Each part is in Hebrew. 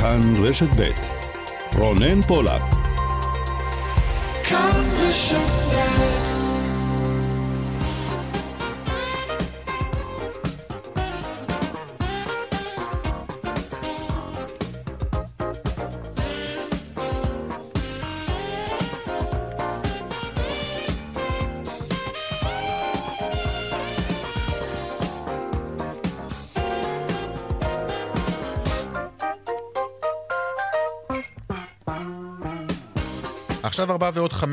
כאן רשת בית. רונן פולק. כאן רשת בית. עכשיו 4:05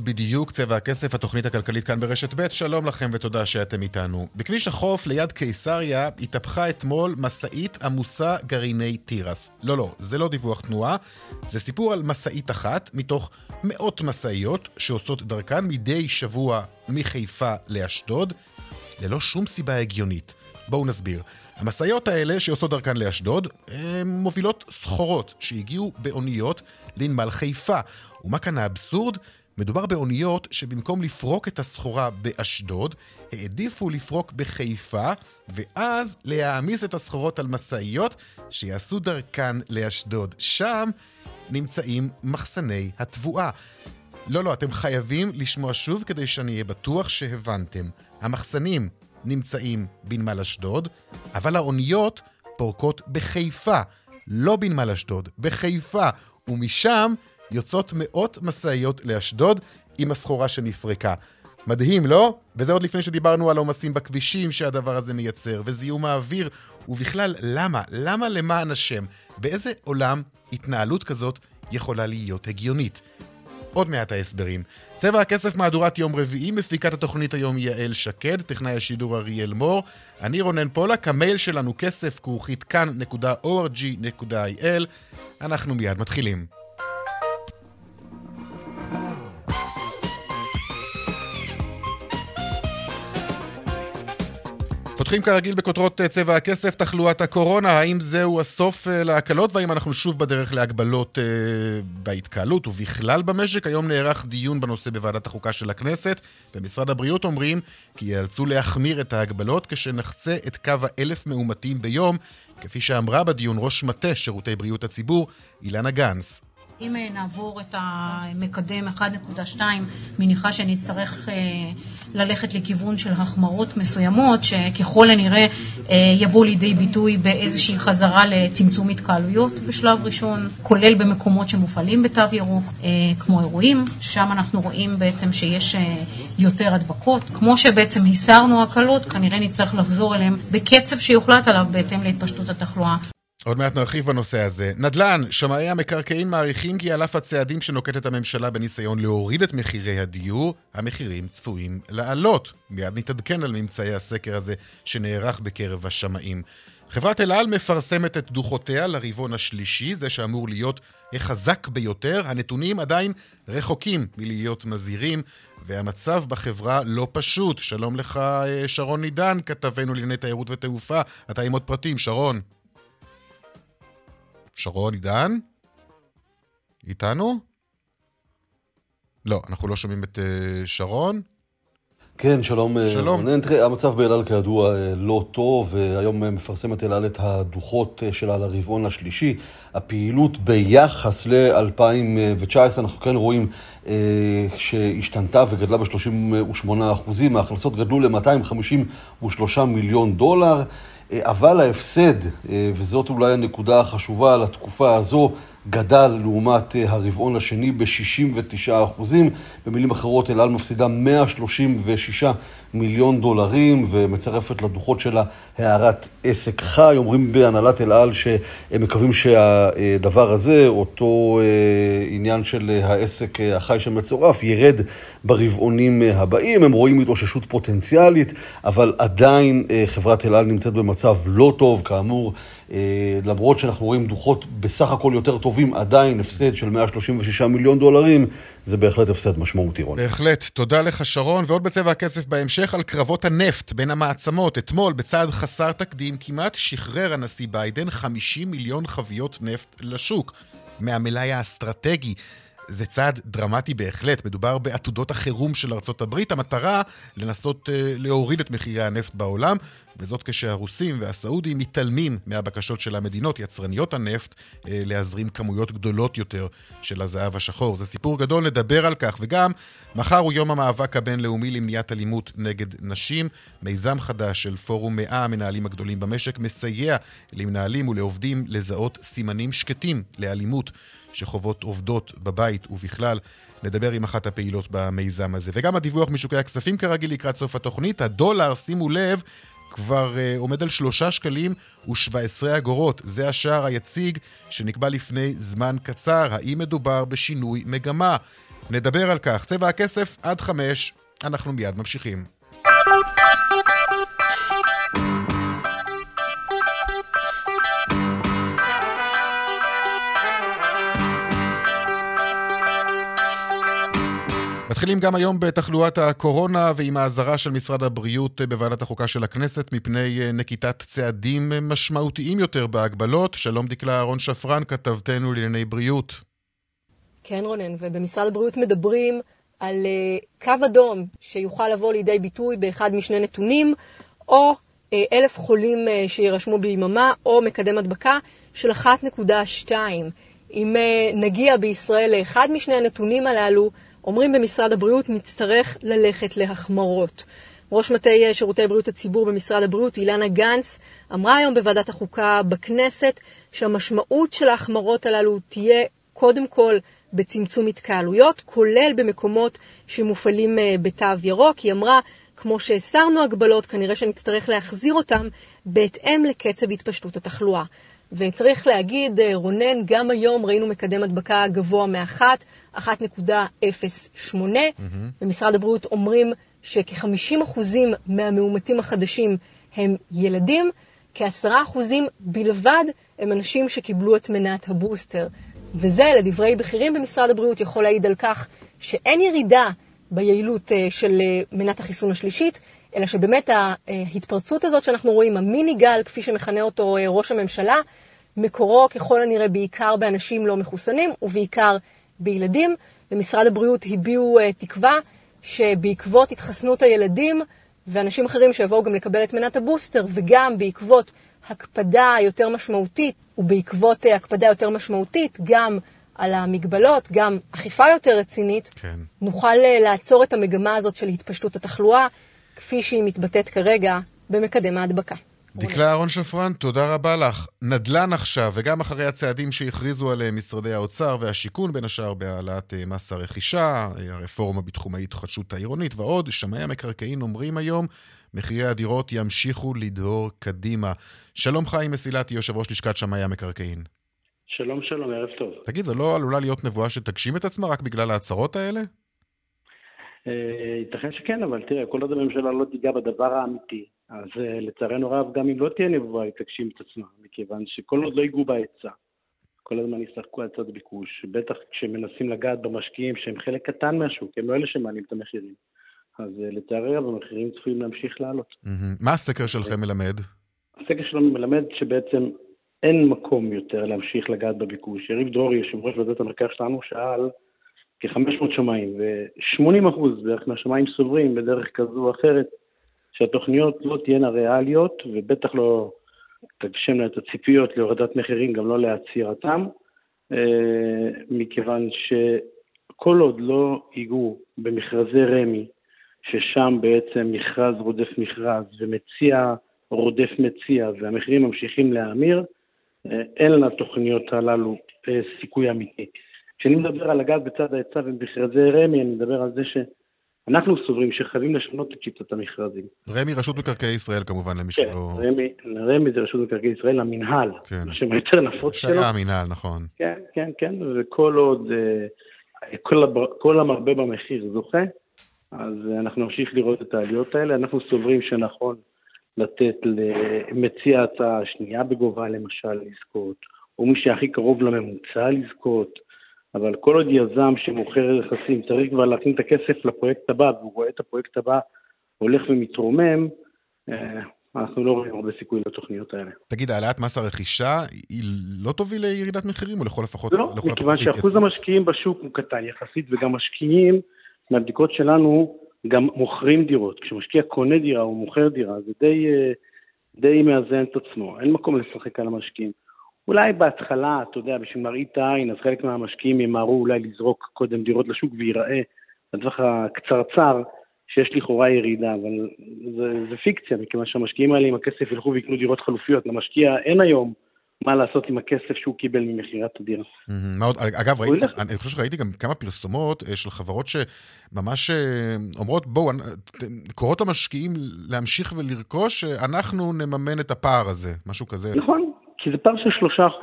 בדיוק, צבע הכסף, התוכנית הכלכלית כאן ברשת ב'. שלום לכם ותודה שאתם איתנו. בכביש החוף ליד קיסריה התהפכה אתמול מסעית עמוסה גרעיני טירס. לא, זה לא דיווח תנועה, זה סיפור על מסעית אחת מתוך מאות מסעיות שעושות דרכן מדי שבוע מחיפה לאשדוד, ללא שום סיבה הגיונית. בואו נסביר. המסעיות האלה שעושות דרכן לאשדוד, הן מובילות סחורות שהגיעו באוניות לנמל חיפה. ומה כאן האבסורד? מדובר באוניות שבמקום לפרוק את הסחורה באשדוד, העדיפו לפרוק בחיפה, ואז להעמיס את הסחורות על מסעיות שיעשו דרכן לאשדוד. שם נמצאים מחסני התבואה. לא, אתם חייבים לשמוע שוב כדי שאני אהיה בטוח שהבנתם. המחסנים נמצאים בנמל אשדוד, אבל האוניות פורקות בחיפה, לא בנמל אשדוד, בחיפה, ומשם יוצאות מאות מסעיות לאשדוד עם הסחורה שנפרקה. מדהים, לא? וזה עוד לפני שדיברנו על עומסים בכבישים שהדבר הזה מייצר, וזיהום האוויר, ובכלל, למה? למה למען השם? באיזה עולם התנהלות כזאת יכולה להיות הגיונית? עוד מעט ההסברים. צבע הכסף מהדורת יום רביעי, מפיקת התוכנית היום יעל שקד, טכנאי השידור אריאל מור, אני רונן פולק, המייל שלנו כסף כרוכית כאן.org.il. אנחנו מיד מתחילים. פותחים כרגיל בכותרות צבע הכסף, תחלואת הקורונה, האם זהו הסוף להקלות, והאם אנחנו שוב בדרך להגבלות בהתקהלות ובכלל במשק. היום נערך דיון בנושא בוועדת החוקה של הכנסת, ומשרד הבריאות אומרים כי יאלצו להחמיר את ההגבלות כשנחצה את קו 1,000 מאומתים ביום, כפי שאמרה בדיון ראש מטה שירותי בריאות הציבור, אילנה גנס. אם נעבור את המקדם 1.2, מניחה שנצטרך ללכת לכיוון של החמרות מסוימות, שככל הנראה יבוא לידי ביטוי באיזושהי חזרה לצמצום התקהלויות בשלב ראשון, כולל במקומות שמופעלים בתו ירוק, כמו אירועים, שם אנחנו רואים בעצם שיש יותר הדבקות. כמו שבעצם הסרנו הקלות, כנראה נצטרך לחזור אליהם בקצב שיוחלט עליו בהתאם להתפשטות התחלואה. עוד מעט נרחיב בנושא הזה. נדל"ן, שמאי המקרקעין מעריכים כי על אף הצעדים שנוקטת הממשלה בניסיון להוריד את מחירי הדיור, המחירים צפויים לעלות. מיד נתעדכן על ממצאי הסקר הזה שנערך בקרב השמאים. חברת אלעל מפרסמת את דוחותיה לרבעון השלישי, זה שאמור להיות החזק ביותר. הנתונים עדיין רחוקים מלהיות מזהירים, והמצב בחברה לא פשוט. שלום לך, שרון נידן, כתבנו לענייני תיירות ותעופה. אתה עם עוד פרטים, שרון. שרון, עידן? איתנו? לא, אנחנו לא שומעים את שרון. כן, שלום. המצב באלעל כידוע לא טוב, היום מפרסמת אלעל את הדוחות שלה לרבעון השלישי. הפעילות ביחס ל-2019, אנחנו כן רואים שהשתנתה וגדלה ב-38%, ההכנסות גדלו ל-$253 מיליון. אבל ההפסד, וזאת אולי הנקודה החשובה על התקופה הזו, גדל לעומת הרבעון השני ב-69%. במילים אחרות, אלעל מפסידה $136 מיליון, ומצרפת לדוחות שלה הערת עסק חי. אומרים בהנהלת אלעל שהם מקווים שהדבר הזה, אותו עניין של העסק החי שמצורף, ירד ברבעונים הבאים. הם רואים התאוששות פוטנציאלית, אבל עדיין חברת אלעל נמצאת במצב לא טוב, כאמור. למרות שאנחנו רואים דוחות בסך הכל יותר טובים, עדיין הפסד של $136 מיליון, זה בהחלט הפסד משמעותי, רון. בהחלט, תודה לך שרון, ועוד בצבע הכסף בהמשך על קרבות הנפט בין המעצמות. אתמול בצעד חסר תקדים כמעט שחרר הנשיא ביידן 50 מיליון חביות נפט לשוק, מהמלאי האסטרטגי. זה צעד דרמטי בהחלט, מדובר בעתודות החירום של ארצות הברית, המטרה לנסות להוריד את מחירי הנפט בעולם, וזאת כשהרוסים והסעודים מתעלמים מהבקשות של המדינות יצרניות הנפט להזרים כמויות גדולות יותר של הזהב השחור. זה סיפור גדול, נדבר על כך. וגם מחר הוא יום המאבק הבינלאומי למניעת אלימות נגד נשים. מיזם חדש של פורום 100 המנהלים הגדולים במשק מסייע למנהלים ולעובדים לזהות סימנים שקטים לאלימות שחוות עובדות בבית ובכלל. נדבר עם אחת הפעילות במיזם הזה. וגם הדיווח משוקי הכספים כרגיל לקראת סוף התוכנית. הדולר, שימו לב, כבר עומד על 3.17 שקלים. זה השער היציג שנקבע לפני זמן קצר. האם מדובר בשינוי מגמה? נדבר על כך. צבע הכסף עד 5. אנחנו מיד ממשיכים. מתחילים גם היום בתחלואת הקורונה ועם ההזרה של משרד הבריאות בוועדת החוקה של הכנסת מפני נקיטת צעדים משמעותיים יותר בהגבלות. שלום דקלה אהרון שפרן, כתבתנו לענייני בריאות. כן רונן, ובמשרד הבריאות מדברים על קו אדום שיוכל לבוא לידי ביטוי באחד משני נתונים, או 1,000 חולים שירשמו ביממה, או מקדם הדבקה של 1.2. אם נגיע בישראל לאחד משני הנתונים הללו, אומרים במשרד הבריאות נצטרך ללכת להחמרות. ראש מטה שירותי בריאות הציבור במשרד הבריאות, אילנה גנס, אמרה היום בוועדת החוקה בכנסת שהמשמעות של ההחמרות הללו תהיה קודם כל בצמצום התקהלויות, כולל במקומות שמופעלים בתו ירוק. היא אמרה, כמו שהסרנו הגבלות, כנראה שנצטרך להחזיר אותם בהתאם לקצב התפשטות התחלואה. וצריך להגיד, רונן, גם היום ראינו מקדם הדבקה גבוה מאחת, 1.08. במשרד הבריאות אומרים שכ-50% מהמאומתים החדשים הם ילדים, כ10% בלבד הם אנשים שקיבלו את מנת הבוסטר. וזה, לדברי בכירים במשרד הבריאות, יכול להעיד על כך שאין ירידה ביעילות של מנת החיסון השלישית, אלא שבאמת ההתפרצות הזאת שאנחנו רואים, המיני גל, כפי שמכנה אותו ראש הממשלה, מקורו ככל הנראה בעיקר באנשים לא מחוסנים, ובעיקר בילדים. במשרד הבריאות הביעו תקווה שבעקבות התחסנות הילדים, ואנשים אחרים שיבואו גם לקבל את מנת הבוסטר, וגם בעקבות הקפדה יותר משמעותית, ובעקבות הקפדה יותר משמעותית, גם על המגבלות, גם אכיפה יותר רצינית, כן. נוכל לעצור את המגמה הזאת של התפשטות התחלואה, כפי שהיא מתבטאת כרגע במקדם ההדבקה. דקלה אהרון שפרן, תודה רבה לך. נדל"ן עכשיו, וגם אחרי הצעדים שהכריזו עליהם משרדי האוצר והשיכון, בין השאר בהעלאת מס הרכישה, הרפורמה בתחום ההתחדשות העירונית ועוד, שמאי המקרקעין אומרים היום, מחירי הדירות ימשיכו לדהור קדימה. שלום חיים מסילה, יושב ראש לשכת שמאי המקרקעין. שלום שלום, ערב טוב. תגיד, זה לא עלולה להיות נבואה שתגשים את עצמה רק בגלל ההצהרות האלה? ייתכן שכן, אבל תראה, כל עוד הממשלה לא תיגע בדבר האמיתי, אז לצערנו רב, גם אם לא תהיה נבואה, יתגשים את עצמה, מכיוון שכל עוד לא ייגעו בהיצע, כל הזמן ישחקו על צד ביקוש, בטח כשמנסים לגעת במשקיעים שהם חלק קטן מהשוק, הם לא אלה שמעלים את המחירים, אז לצערי רב, המחירים צפויים להמשיך לעלות. מה הסקר שלכם מלמד? הסקר שלנו מלמד שבעצם אין מקום יותר להמשיך לגעת בביקוש. יריב דרורי, שמראש בזאת המרכז שלנו, שאל כ-500 שמיים, ו-80% בערך מהשמיים סוברים בדרך כזו או אחרת, שהתוכניות לא תהיינה ריאליות, ובטח לא תגשמנה את הציפיות להורדת מחירים, גם לא להצירתם, מכיוון שכל עוד לא ייגעו במכרזי רמי, ששם בעצם מכרז רודף מכרז, ומציע רודף מציע, והמחירים ממשיכים להאמיר, אין לנו התוכניות הללו סיכוי אמיתי. כשאני מדבר על הגעת בצד ההיצע ובכרזי רמי, אני מדבר על זה שאנחנו סוברים שחייבים לשנות את שיטת המכרזים. רמי, רשות מקרקעי ישראל כמובן, למי שלא... כן, רמי זה רשות מקרקעי ישראל, המנהל, שמה יותר נפוץ שלו. שהיה המנהל, נכון. כן, כן, כן, וכל עוד, כל המרבה במחיר זוכה, אז אנחנו נמשיך לראות את העליות האלה, אנחנו סוברים שנכון לתת למציע ההצעה השנייה בגובה, למשל, לזכות, או מי שהכי קרוב לממוצע לזכות, אבל כל עוד יזם שמוכר רכסים צריך כבר להכין את הכסף לפרויקט הבא, והוא רואה את הפרויקט הבא הולך ומתרומם, אנחנו לא רואים הרבה סיכוי לתוכניות האלה. תגיד, העלאת מס הרכישה היא לא תוביל לירידת מחירים, או לכל הפחות... לא, מכיוון שאחוז המשקיעים בשוק הוא קטן יחסית, וגם משקיעים, מהבדיקות שלנו, גם מוכרים דירות. כשמשקיע קונה דירה או מוכר דירה, זה די די מאזן את עצמו, אין מקום לשחק על המשקיעים. אולי בהתחלה, אתה יודע, בשביל מראית העין, אז חלק מהמשקיעים ימהרו אולי לזרוק קודם דירות לשוק, ויראה בטווח הקצרצר שיש לכאורה ירידה, אבל זה פיקציה, מכיוון שהמשקיעים האלה עם הכסף ילכו ויקנו דירות חלופיות, למשקיע אין היום מה לעשות עם הכסף שהוא קיבל ממכירת הדירה. אגב, אני חושב שראיתי גם כמה פרסומות של חברות שממש אומרות, בואו, קוראות המשקיעים להמשיך ולרכוש, אנחנו נממן את הפער הזה, משהו כזה. נכון, כי זה פער של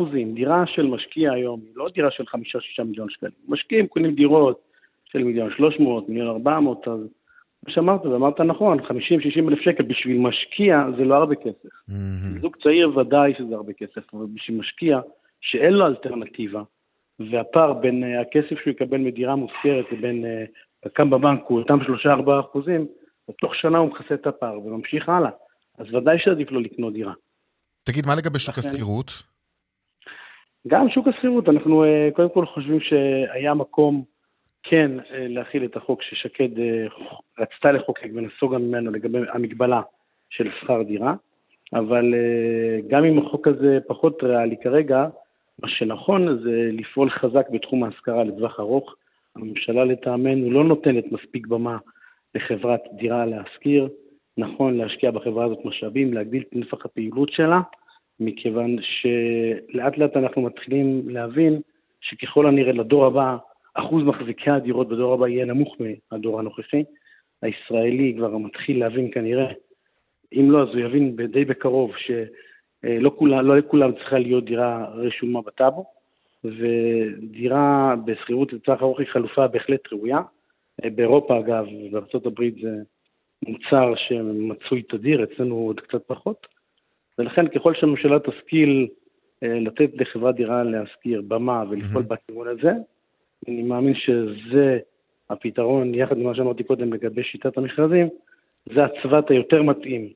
3%. דירה של משקיע היום, לא דירה של 5-6 מיליון שקלים. משקיעים קונים דירות של 1,300,000, 1,400,000, אז שמרת, ואמרת נכון, 50-60 אלף שקל, בשביל משקיע זה לא הרבה כסף. זוג צעיר ודאי שזה הרבה כסף, אבל בשביל משקיע שאין לו אלטרנטיבה, והפער בין הכסף שהוא יקבל מדירה מושכרת לבין הקם בבנק, הוא אותם 3-4%, בתוך שנה הוא מכסה את הפער וממשיך הלאה. אז ודאי שעדיף לו לקנות דירה. תגיד, מה לגבי שוק הסחירות? גם שוק הסחירות, אנחנו קודם כל חושבים שהיה מקום כן להכיל את החוק ששקד רצתה לחוקק ונסוגה ממנו לגבי המגבלה של שכר דירה, אבל גם אם החוק הזה פחות ריאלי כרגע, מה שנכון זה לפעול חזק בתחום ההשכרה לטווח ארוך. הממשלה לטעמנו לא נותנת מספיק במה לחברת דירה להשכיר, נכון להשקיע בחברה הזאת משאבים, להגדיל את נפח הפעילות שלה, מכיוון שלאט לאט אנחנו מתחילים להבין שככל הנראה לדור הבא, אחוז מחזיקי הדירות בדור הבא יהיה נמוך מהדור הנוכחי. הישראלי כבר מתחיל להבין כנראה, אם לא אז הוא יבין די בקרוב, שלא לכולם צריכה להיות דירה רשומה בטאבו, ודירה בשכירות לטווח ארוך היא חלופה בהחלט ראויה. באירופה אגב, בארצות הברית זה מוצר שמצוי תדיר, אצלנו עוד קצת פחות, ולכן ככל שהממשלה תשכיל לתת לחברת דירה להשכיר במה ולפעול בכיוון הזה, אני מאמין שזה הפתרון, יחד עם מה שאמרתי קודם לגבי שיטת המכרזים, זה הצוות היותר מתאים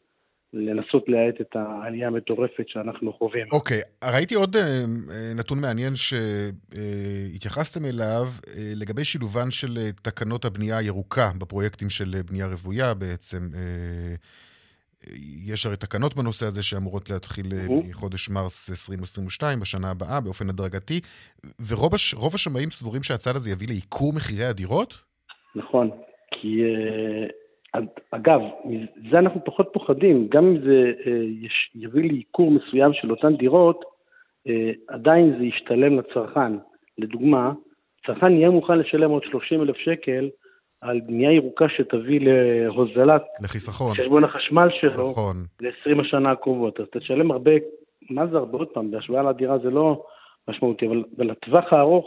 לנסות להעט את העלייה המטורפת שאנחנו חווים. אוקיי, ראיתי עוד נתון מעניין שהתייחסתם אליו, לגבי שילובן של תקנות הבנייה הירוקה בפרויקטים של בנייה רוויה בעצם. יש הרי תקנות בנושא הזה שאמורות להתחיל מחודש מרס 2022, בשנה הבאה, באופן הדרגתי, ורוב השמאים סבורים שהצעד הזה יביא לעיקור מחירי הדירות? נכון, כי אגב, זה אנחנו פחות פוחדים, גם אם זה יביא לעיקור מסוים של אותן דירות, עדיין זה ישתלם לצרכן. לדוגמה, צרכן יהיה מוכן לשלם עוד 30,000 שקל, על בנייה ירוקה שתביא להוזלת חשבון החשמל שלו ל-20 השנה הקרובות. אז תשלם הרבה, מה זה הרבה עוד פעם, בהשוואה לדירה זה לא משמעותי, אבל לטווח הארוך,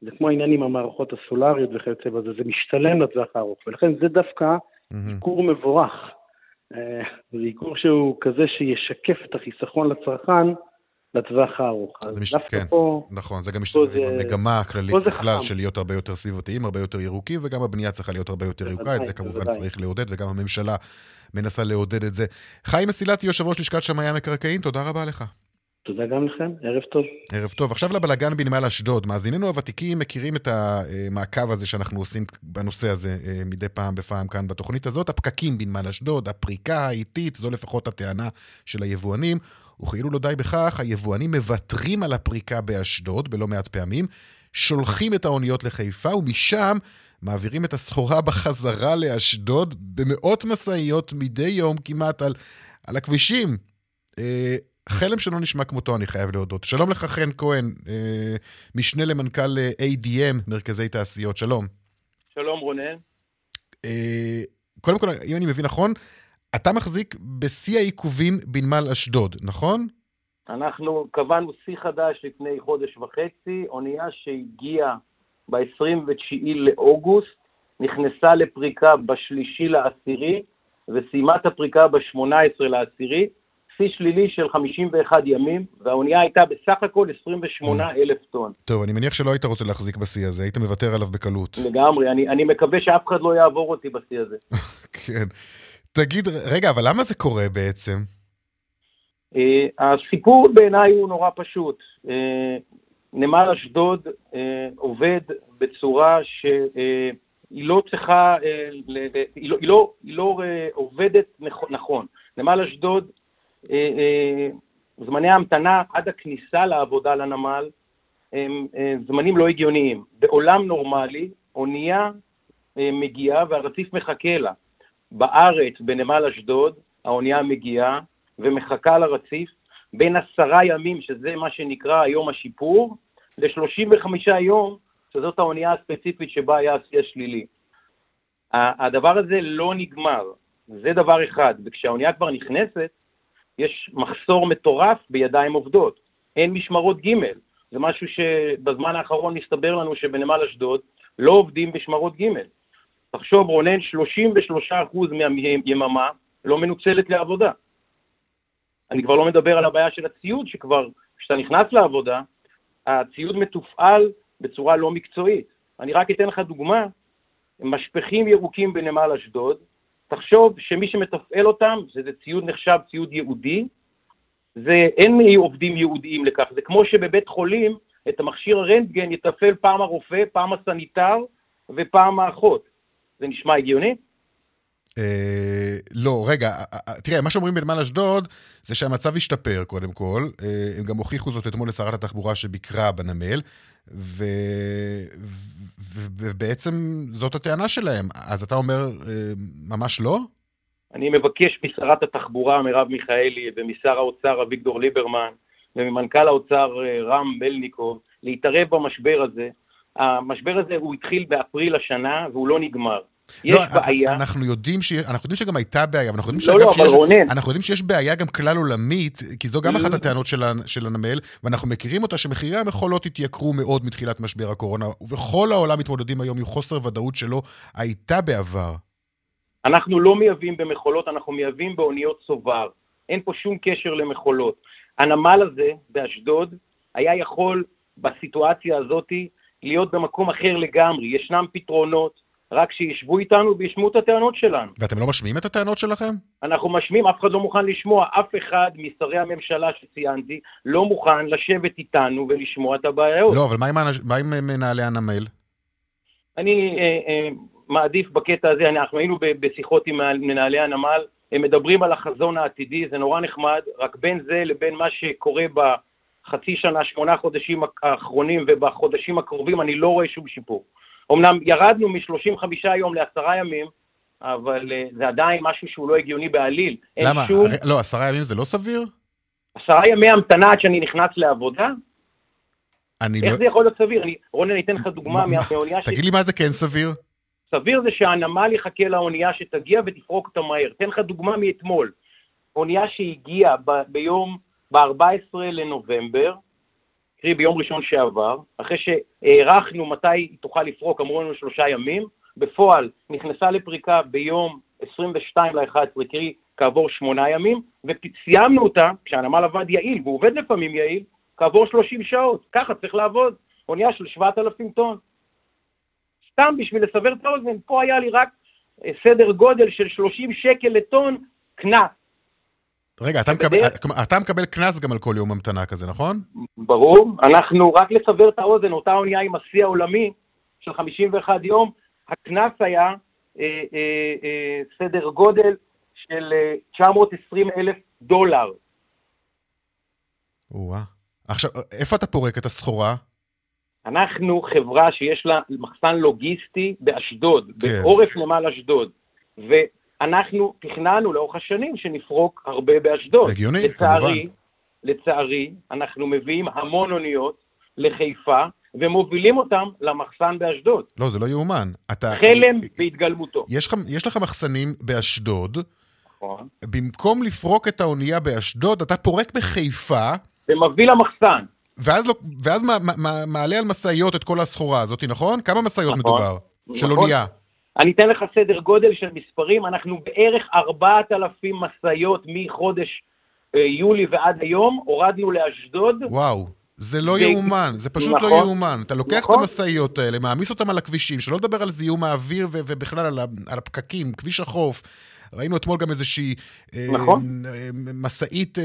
זה כמו העניין עם המערכות הסולריות וכיוצא בזה, זה משתלם לטווח הארוך, ולכן זה דווקא עיקור מבורך. זה עיקור שהוא כזה שישקף את החיסכון לצרכן, לטווח הארוך. כן, נכון, זה גם משתלב עם המגמה הכללית בכלל של להיות הרבה יותר סביבתיים, הרבה יותר ירוקים, וגם הבנייה צריכה להיות הרבה יותר ירוקה, את זה כמובן צריך לעודד, וגם הממשלה מנסה לעודד את זה. חיים מסילה, יושב ראש לשכת שמאי המקרקעין, תודה רבה לך. תודה גם לכם, ערב טוב. ערב טוב. עכשיו לבלגן בנמל אשדוד, מאזינינו הוותיקים מכירים את המעקב הזה שאנחנו עושים בנושא הזה מדי פעם בפעם כאן בתוכנית הזאת, הפקקים בנמל אשדוד, הפריקה האיטית, זו לפחות הטענה של היבואנים, וכאילו לא די בכך, היבואנים מוותרים על הפריקה באשדוד בלא מעט פעמים, שולחים את האוניות לחיפה ומשם מעבירים את הסחורה בחזרה לאשדוד במאות מסעיות מדי יום כמעט על הכבישים. חלם שלא נשמע כמותו, אני חייב להודות. שלום לך, חן כהן, משנה למנכ"ל ADM, מרכזי תעשיות. שלום. שלום, רונן. קודם כל, אם אני מבין נכון, אתה מחזיק בשיא העיכובים בנמל אשדוד, נכון? אנחנו קבענו שיא חדש לפני חודש וחצי, אונייה שהגיעה ב-29 לאוגוסט, נכנסה לפריקה ב3 לעשירי, וסיימה את הפריקה ב-18 לעשירי, שלילי של 51 ימים, והאונייה הייתה בסך הכל 28,000 טון. טוב, אני מניח שלא היית רוצה להחזיק בשיא הזה, היית מוותר עליו בקלות. לגמרי, אני מקווה שאף אחד לא יעבור אותי בשיא הזה. כן. תגיד, רגע, אבל למה זה קורה בעצם? הסיפור בעיניי הוא נורא פשוט. נמל אשדוד עובד בצורה שהיא לא צריכה, היא לא עובדת נכון. נמל אשדוד זמני ההמתנה עד הכניסה לעבודה לנמל, הם זמנים לא הגיוניים. בעולם נורמלי, אונייה מגיעה והרציף מחכה לה. בארץ, בנמל אשדוד, האונייה מגיעה ומחכה לרציף בין 10 ימים, שזה מה שנקרא היום השיפור, ל-35 יום, שזאת האונייה הספציפית שבה היה עשייה שלילי. הדבר הזה לא נגמר, זה דבר אחד, וכשהאונייה כבר נכנסת, יש מחסור מטורף בידיים עובדות, אין משמרות ג', זה משהו שבזמן האחרון מסתבר לנו שבנמל אשדוד לא עובדים בשמרות ג'. תחשוב רונן, 33% מהיממה לא מנוצלת לעבודה. אני כבר לא מדבר על הבעיה של הציוד, שכבר כשאתה נכנס לעבודה, הציוד מתופעל בצורה לא מקצועית. אני רק אתן לך דוגמה, משפחים ירוקים בנמל אשדוד, תחשוב שמי שמתפעל אותם, זה ציוד נחשב ציוד יהודי, זה אין עובדים יהודיים לכך, זה כמו שבבית חולים את המכשיר הרנטגן יתפעל פעם הרופא, פעם הסניטר ופעם האחות. זה נשמע הגיוני? לא, רגע, תראה, מה שאומרים בנמל אשדוד זה שהמצב השתפר קודם כל, הם גם הוכיחו זאת אתמול לשרת התחבורה שביקרה בנמל, ובעצם זאת הטענה שלהם, אז אתה אומר ממש לא? אני מבקש משרת התחבורה מרב מיכאלי ומשר האוצר אביגדור ליברמן וממנכ"ל האוצר רם מלניקוב להתערב במשבר הזה. המשבר הזה הוא התחיל באפריל השנה והוא לא נגמר. יש בעיה. אנחנו יודעים שגם הייתה בעיה, אנחנו יודעים שיש בעיה גם כלל עולמית, כי זו גם אחת הטענות של הנמל, ואנחנו מכירים אותה שמחירי המכולות התייקרו מאוד מתחילת משבר הקורונה, ובכל העולם מתמודדים היום עם חוסר ודאות שלא הייתה בעבר. אנחנו לא מייבאים במכולות, אנחנו מייבאים באוניות סובר. אין פה שום קשר למכולות. הנמל הזה באשדוד היה יכול בסיטואציה הזאת להיות במקום אחר לגמרי. ישנם פתרונות, רק שישבו איתנו וישמעו את הטענות שלנו. ואתם לא משמיעים את הטענות שלכם? אנחנו משמיעים, אף אחד לא מוכן לשמוע, אף אחד משרי הממשלה שציינתי לא מוכן לשבת איתנו ולשמוע את הבעיות. לא, אבל מה עם מנהלי הנמל? אני מעדיף בקטע הזה, אנחנו היינו בשיחות עם מנהלי הנמל, הם מדברים על החזון העתידי, זה נורא נחמד, רק בין זה לבין מה שקורה בחצי שנה, 8 חודשים האחרונים ובחודשים הקרובים, אני לא רואה שום שיפור. אמנם ירדנו מ-35 יום ל10 ימים, אבל זה עדיין משהו שהוא לא הגיוני בעליל. למה? לא, 10 ימים זה לא סביר? 10 ימי המתנה עד שאני נכנס לעבודה? איך זה יכול להיות סביר? רונן, ניתן לך דוגמה מהאונייה ש... תגיד לי מה זה כן סביר? סביר זה שהנמל יחכה לאונייה שתגיע ותפרוק אותה מהר. תן לך דוגמה מאתמול. אונייה שהגיעה ביום, ב-14 לנובמבר, קרי ביום ראשון שעבר, אחרי שהערכנו מתי היא תוכל לפרוק, אמרו לנו 3 ימים, בפועל נכנסה לפריקה ביום 22/11, קרי כעבור 8 ימים, וסיימנו אותה, כשהנמל עבד יעיל, והוא עובד לפעמים יעיל, כעבור 30 שעות, ככה צריך לעבוד, אונייה של 7,000 טון. סתם בשביל לסבר את האוזן, פה היה לי רק סדר גודל של 30 שקל לטון קנס. רגע, אתה מקבל קנס גם על כל יום המתנה כזה, נכון? ברור, אנחנו רק לסבר את האוזן, אותה אונייה עם השיא העולמי של 51 יום, הקנס היה סדר גודל של $920,000. וואה, עכשיו, איפה אתה פורק את הסחורה? אנחנו חברה שיש לה מחסן לוגיסטי באשדוד, בעורף נמל אשדוד, אנחנו תכננו לאורך השנים שנפרוק הרבה באשדוד. הגיוני, כמובן. לצערי, אנחנו מביאים המון אוניות לחיפה, ומובילים אותם למחסן באשדוד. לא, זה לא יאומן. חלם בהתגלמותו. יש לך מחסנים באשדוד, נכון. במקום לפרוק את האונייה באשדוד, אתה פורק בחיפה. ומביא למחסן. ואז מעלה על משאיות את כל הסחורה הזאת, נכון? כמה משאיות מדובר? של אונייה. אני אתן לך סדר גודל של מספרים, אנחנו בערך 4,000 משאיות מחודש יולי ועד היום, הורדנו לאשדוד. וואו, זה לא יאומן, זה פשוט נכון, לא יאומן. אתה לוקח נכון. את המשאיות האלה, מעמיס אותם על הכבישים, שלא לדבר על זיהום האוויר ובכלל על הפקקים, כביש החוף. ראינו אתמול גם איזושהי נכון. משאית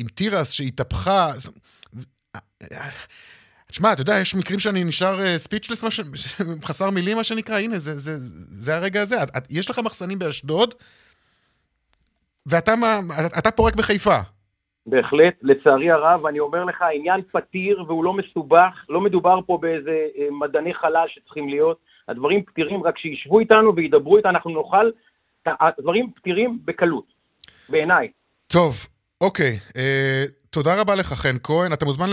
עם טירס שהתהפכה. תשמע, אתה יודע, יש מקרים שאני נשאר ספיצ'לס, חסר מילים, מה שנקרא, הנה, זה הרגע הזה. יש לך מחסנים באשדוד, ואתה פורק בחיפה. בהחלט, לצערי הרב, אני אומר לך, העניין פתיר והוא לא מסובך, לא מדובר פה באיזה מדעני חלש שצריכים להיות, הדברים פתירים, רק שישבו איתנו וידברו איתנו, אנחנו נוכל, הדברים פתירים בקלות, בעיניי. טוב, אוקיי, תודה רבה לך, חן כהן. אתה מוזמן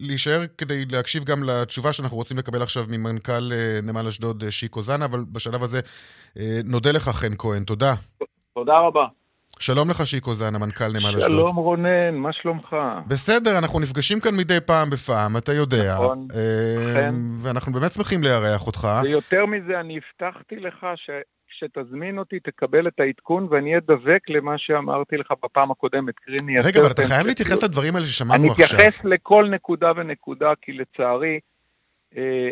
להישאר כדי להקשיב גם לתשובה שאנחנו רוצים לקבל עכשיו ממנכ"ל נמל אשדוד שי קוזנה, אבל בשלב הזה נודה לך, חן כהן, תודה. תודה רבה. שלום לך, שי קוזנה, מנכ"ל נמל אשדוד. שלום רונן, מה שלומך? בסדר, אנחנו נפגשים כאן מדי פעם בפעם, אתה יודע. נכון, כן. ואנחנו באמת שמחים לארח אותך. ויותר מזה, אני הבטחתי לך שתזמין אותי, תקבל את העדכון, ואני אדבק למה שאמרתי לך בפעם הקודמת. רגע, אבל אתה חייב להתייחס לדברים האלה ששמענו עכשיו. אני אתייחס לכל נקודה ונקודה, כי לצערי,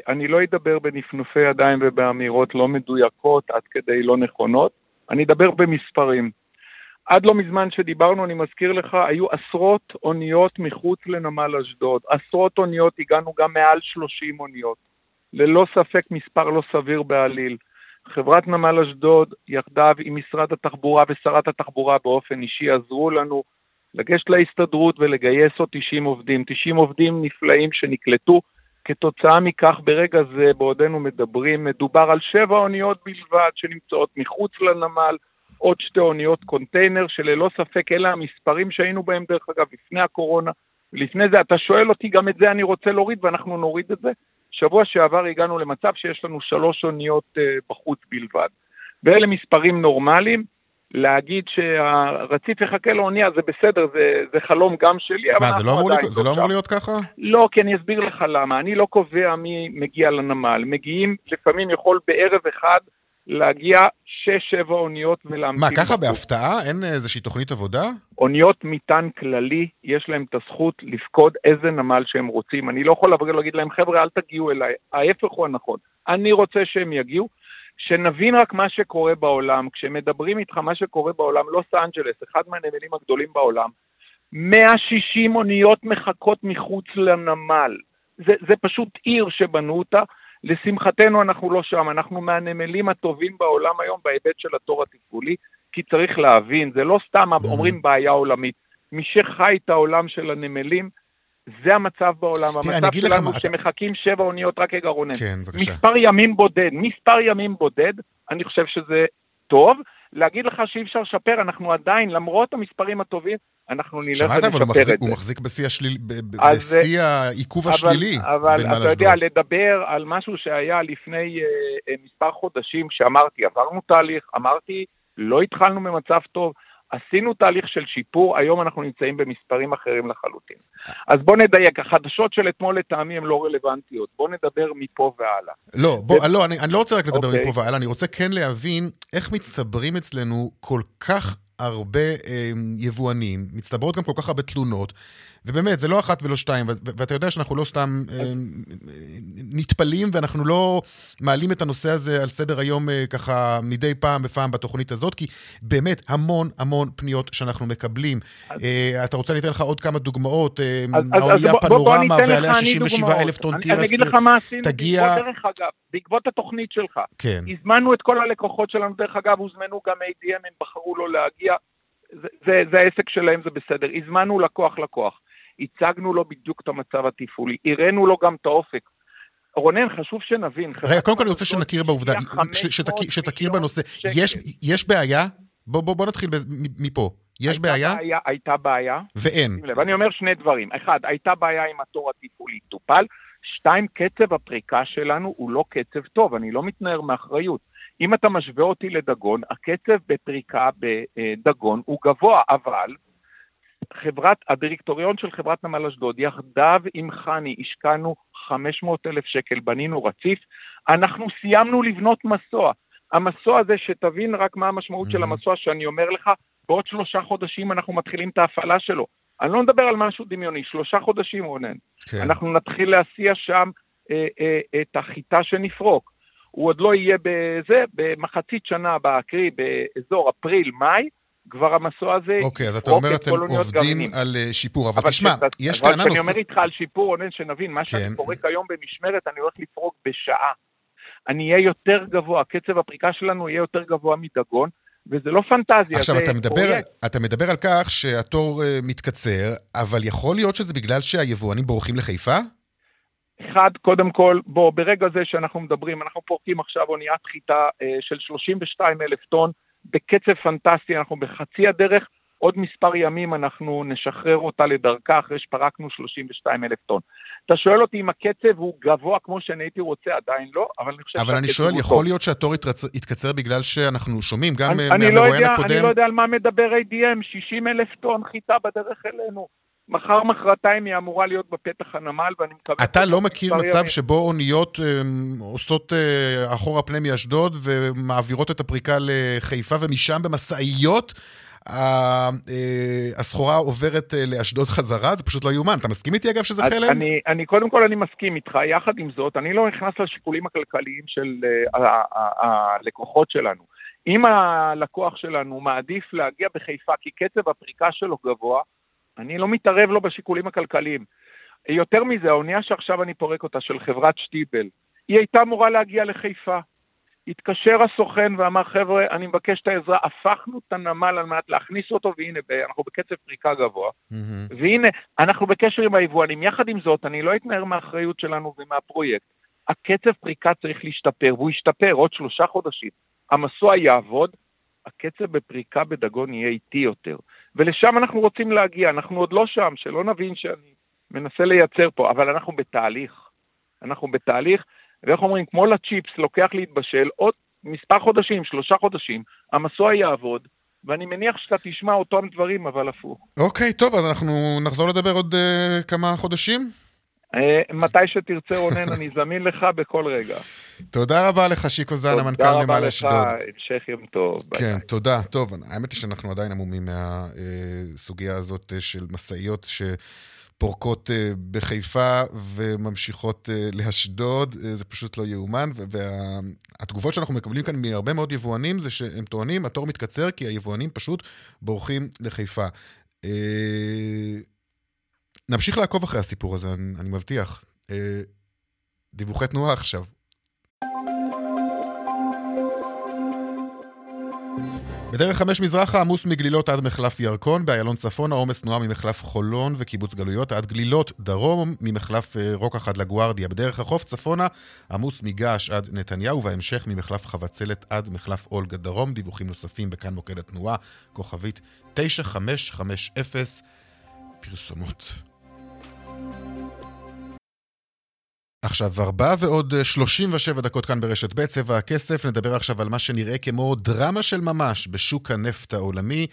אני לא אדבר בנפנופי ידיים ובאמירות לא מדויקות, עד כדי לא נכונות. אני אדבר במספרים. עד לא מזמן שדיברנו, אני מזכיר לך, היו עשרות אוניות מחוץ לנמל אשדוד. עשרות אוניות, הגענו גם מעל 30 אוניות. ללא ספק מספר לא סביר בעליל. חברת נמל אשדוד, יחדיו עם משרד התחבורה ושרת התחבורה באופן אישי, עזרו לנו לגשת להסתדרות ולגייס עוד 90 עובדים. 90 עובדים נפלאים שנקלטו. כתוצאה מכך, ברגע זה, בעודנו מדברים, מדובר על 7 אוניות בלבד שנמצאות מחוץ לנמל, עוד 2 אוניות קונטיינר, שללא ספק אלה המספרים שהיינו בהם, דרך אגב, לפני הקורונה. לפני זה, אתה שואל אותי, גם את זה אני רוצה להוריד, ואנחנו נוריד את זה. שבוע שעבר הגענו למצב שיש לנו 3 אוניות בחוץ בלבד. ואלה מספרים נורמליים. להגיד שהרציף יחכה לאונייה, זה בסדר, זה חלום גם שלי. מה, זה לא אמור להיות ככה? לא, כי אני אסביר לך למה. אני לא קובע מי מגיע לנמל. מגיעים, לפעמים יכול בערב אחד להגיע 6-7 אוניות ולהמתין. מה, ככה בהפתעה? אין איזושהי תוכנית עבודה? אוניות מטען כללי, יש להם את הזכות לפקוד איזה נמל שהם רוצים. אני לא יכול לבוא להגיד להם, חבר'ה, אל תגיעו אליי. ההפך הוא הנכון. אני רוצה שהם יגיעו, שנבין רק מה שקורה בעולם. כשמדברים איתך מה שקורה בעולם, לוס אנג'לס, אחד מהנמלים הגדולים בעולם, 160 אוניות מחכות מחוץ לנמל. זה פשוט עיר שבנו אותה, לשמחתנו אנחנו לא שם, אנחנו מהנמלים הטובים בעולם היום בהיבט של התור התפעולי, כי צריך להבין, זה לא סתם אומרים בעיה עולמית, מי שחי את העולם של הנמלים, זה המצב בעולם, המצב שלנו שמחכים 7 אוניות רק הגרונן, מספר ימים בודד, אני חושב שזה טוב, להגיד לך שאי אפשר לשפר, אנחנו עדיין, למרות המספרים הטובים, אנחנו נלך ונשפר את זה. שמעת, אבל הוא מחזיק בשיא העיכוב השלילי. אבל אתה יודע, לדבר על משהו שהיה לפני מספר חודשים, שאמרתי, עברנו תהליך, אמרתי, לא התחלנו במצב טוב, עשינו תהליך של שיפור, היום אנחנו נמצאים במספרים אחרים לחלוטין. אז בוא נדייק, החדשות של אתמול לטעמי הן לא רלוונטיות, בוא נדבר מפה והלאה. לא, אני לא רוצה רק לדבר מפה והלאה, אני רוצה כן להבין איך מצטברים אצלנו כל כך הרבה יבואנים, מצטברות גם כל כך הרבה תלונות, ובאמת, זה לא 1 ולא 2, ואתה יודע שאנחנו לא סתם נטפלים, ואנחנו לא מעלים את הנושא הזה על סדר היום ככה מדי פעם בפעם בתוכנית הזאת, כי באמת המון המון פניות שאנחנו מקבלים. אתה רוצה ניתן לך עוד כמה דוגמאות, האונייה פנורמה ועליה 67,000 טון תירס, אני אגיד לך מה עשינו, בעקבות התוכנית שלך, הזמנו את כל הלקוחות שלנו, דרך אגב, הוזמנו גם ADM, הם בחרו לא להגיע, זה העסק שלהם, זה בסדר, הזמנו לקוח, הצגנו לו בדיוק את המצב התפעולי, הראינו לו גם את האופק. רונן, חשוב שנבין. רגע, קודם כל אני רוצה שנכיר בעובדה, שתכיר בנושא. יש בעיה? בוא נתחיל מפה. יש בעיה? הייתה בעיה. ואין. ואני אומר שני דברים. אחד, הייתה בעיה עם התור התפעולי טופל. 2, קצב הפריקה שלנו הוא לא קצב טוב. אני לא מתנער מאחריות. אם אתה משווה אותי לדגון, הקצב בפריקה בדגון הוא גבוה, אבל הדירקטוריון של חברת נמל אשדוד, יחדיו עם חני, השקענו 500,000 שקל, בנינו רציף, אנחנו סיימנו לבנות מסוע. המסוע הזה, שתבין רק מה המשמעות של המסוע שאני אומר לך, בעוד 3 חודשים אנחנו מתחילים את ההפעלה שלו. אני לא מדבר על משהו דמיוני, 3 חודשים רונן. כן. אנחנו נתחיל להסיע שם את החיטה שנפרוק. הוא עוד לא יהיה במחצית שנה הבאה, קרי באזור אפריל-מאי, כבר המסוע הזה... אוקיי, אז אתה אומר, אתם עובדים על שיפור, אבל תשמע, יש טענה נוספת... אבל כשאני אומר איתך על שיפור, עונן, שנבין, מה שאני פורק היום במשמרת, אני הולך לפרוק בשעה. אני אהיה יותר גבוה, קצב הפריקה שלנו יהיה יותר גבוה מדגון, וזה לא פנטזיה. עכשיו, אתה מדבר על כך שהתור מתקצר, אבל יכול להיות שזה בגלל שהיבואנים בורחים לחיפה? אחד, קודם כל, בוא, ברגע זה שאנחנו מדברים, אנחנו פורקים עכשיו אוניית חיטה של 32,000 טון, בקצב פנטסטי, אנחנו בחצי הדרך, עוד מספר ימים אנחנו נשחרר אותה לדרכה, אחרי שפרקנו 32,000 טון. אתה שואל אותי אם הקצב הוא גבוה כמו שאני הייתי רוצה, עדיין לא, אבל אני חושב... אבל אני שואל, יכול להיות שהתור יתקצר בגלל שאנחנו שומעים, גם מהמרואיין הקודם... אני לא יודע על מה מדבר ADM, 60,000 טון חיטה בדרך אלינו. מחר מחרתיים היא אמורה להיות בפתח הנמל, ואני מקווה... אתה לא מכיר מצב שבו אוניות עושות אחורה פני מאשדוד, ומעבירות את הפריקה לחיפה, ומשם במשאיות, הסחורה עוברת לאשדוד חזרה, זה פשוט לא יאומן. אתה מסכים איתי אגב שזה חלם? אני קודם כל אני מסכים איתך, יחד עם זאת, אני לא נכנס לשיקולים הכלכליים של הלקוחות שלנו. אם הלקוח שלנו מעדיף להגיע בחיפה, כי קצב הפריקה שלו גבוה, אני לא מתערב לו בשיקולים הכלכליים. יותר מזה, האונייה שעכשיו אני פורק אותה, של חברת שטיבל, היא הייתה אמורה להגיע לחיפה. התקשר הסוכן ואמר, חבר'ה, אני מבקש את העזרה, הפכנו את הנמל על מנת להכניס אותו, והנה, אנחנו בקצב פריקה גבוה, והנה, אנחנו בקשר עם היבואנים. יחד עם זאת, אני לא אתנער מהאחריות שלנו ומהפרויקט. הקצב פריקה צריך להשתפר, והוא ישתפר עוד 3 חודשים. המסוע יעבוד, הקצב בפריקה בדגון יהיה איטי יותר. ולשם אנחנו רוצים להגיע, אנחנו עוד לא שם, שלא נבין שאני מנסה לייצר פה, אבל אנחנו בתהליך. אנחנו בתהליך, ואיך אומרים, כמו לצ'יפס, לוקח להתבשל, עוד מספר חודשים, 3 חודשים, המסוע יעבוד, ואני מניח שאתה תשמע אותם דברים, אבל הפוך. אוקיי, טוב, אז אנחנו נחזור לדבר עוד כמה חודשים? מתי שתרצה רונן, אני זמין לך בכל רגע. תודה רבה לך, שי קוזן, המנכ"ל נמל אשדוד. תודה רבה לך, המשך יום טוב. כן, תודה. טוב, האמת היא שאנחנו עדיין עמומים מהסוגיה הזאת של מסעיות שפורקות בחיפה וממשיכות לאשדוד, זה פשוט לא יאומן, והתגובות שאנחנו מקבלים כאן מהרבה מאוד יבואנים, זה שהם טוענים, התור מתקצר, כי היבואנים פשוט בורחים לחיפה. נמשיך לעקוב אחרי הסיפור הזה, אני מבטיח. דיווחי תנועה עכשיו. בדרך 5 מזרחה, עמוס מגלילות עד מחלף ירקון, באיילון צפון, העומס תנועה ממחלף חולון וקיבוץ גלויות, עד גלילות דרום, ממחלף רוקח עד לגוארדיה. בדרך החוף צפונה, עמוס מגש עד נתניהו, וההמשך ממחלף חבצלת עד מחלף אולגה דרום. דיווחים נוספים בכאן מוקד התנועה, כוכבית 9550. פרסומות. עכשיו 4:37 כאן ברשת ב' צבע הכסף. נדבר עכשיו על מה שנראה כמו דרמה של ממש בשוק הנפט העולמי,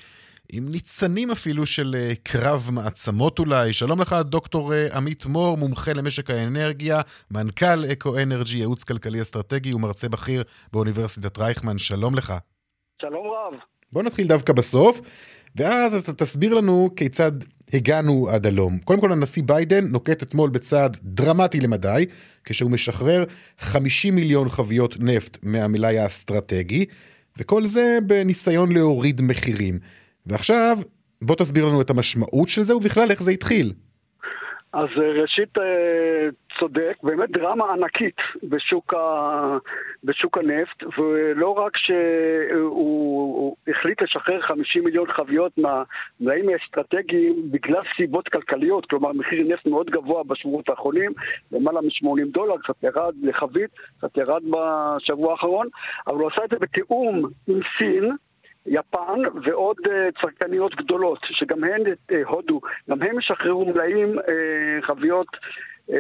עם ניצנים אפילו של קרב מעצמות אולי. שלום לך דוקטור עמית מור, מומחה למשק האנרגיה, מנכ"ל אקו-אנרג'י, ייעוץ כלכלי אסטרטגי ומרצה בכיר באוניברסיטת רייכמן. שלום לך. שלום רב. בוא נתחיל דווקא בסוף, ואז אתה תסביר לנו כיצד הגענו עד הלום. קודם כל, הנשיא ביידן נוקט אתמול בצעד דרמטי למדי, כשהוא משחרר 50 מיליון חביות נפט מהמלאי האסטרטגי, וכל זה בניסיון להוריד מחירים. ועכשיו, בוא תסביר לנו את המשמעות של זה, ובכלל איך זה התחיל. אז ראשית, צודק, באמת דרמה ענקית בשוק הנפט, ולא רק שהוא החליט לשחרר 50 מיליון חביות מהמלאים האסטרטגיים בגלל סיבות כלכליות, כלומר מחיר נפט מאוד גבוה בשבועות האחרונים, למעלה מ$80, קצת ירד לחבית, קצת ירד בשבוע האחרון, אבל הוא עשה את זה בתיאום עם סין, יפן ועוד צרכניות גדולות, שגם הן, הודו, גם הן משחררו מלאים חביות,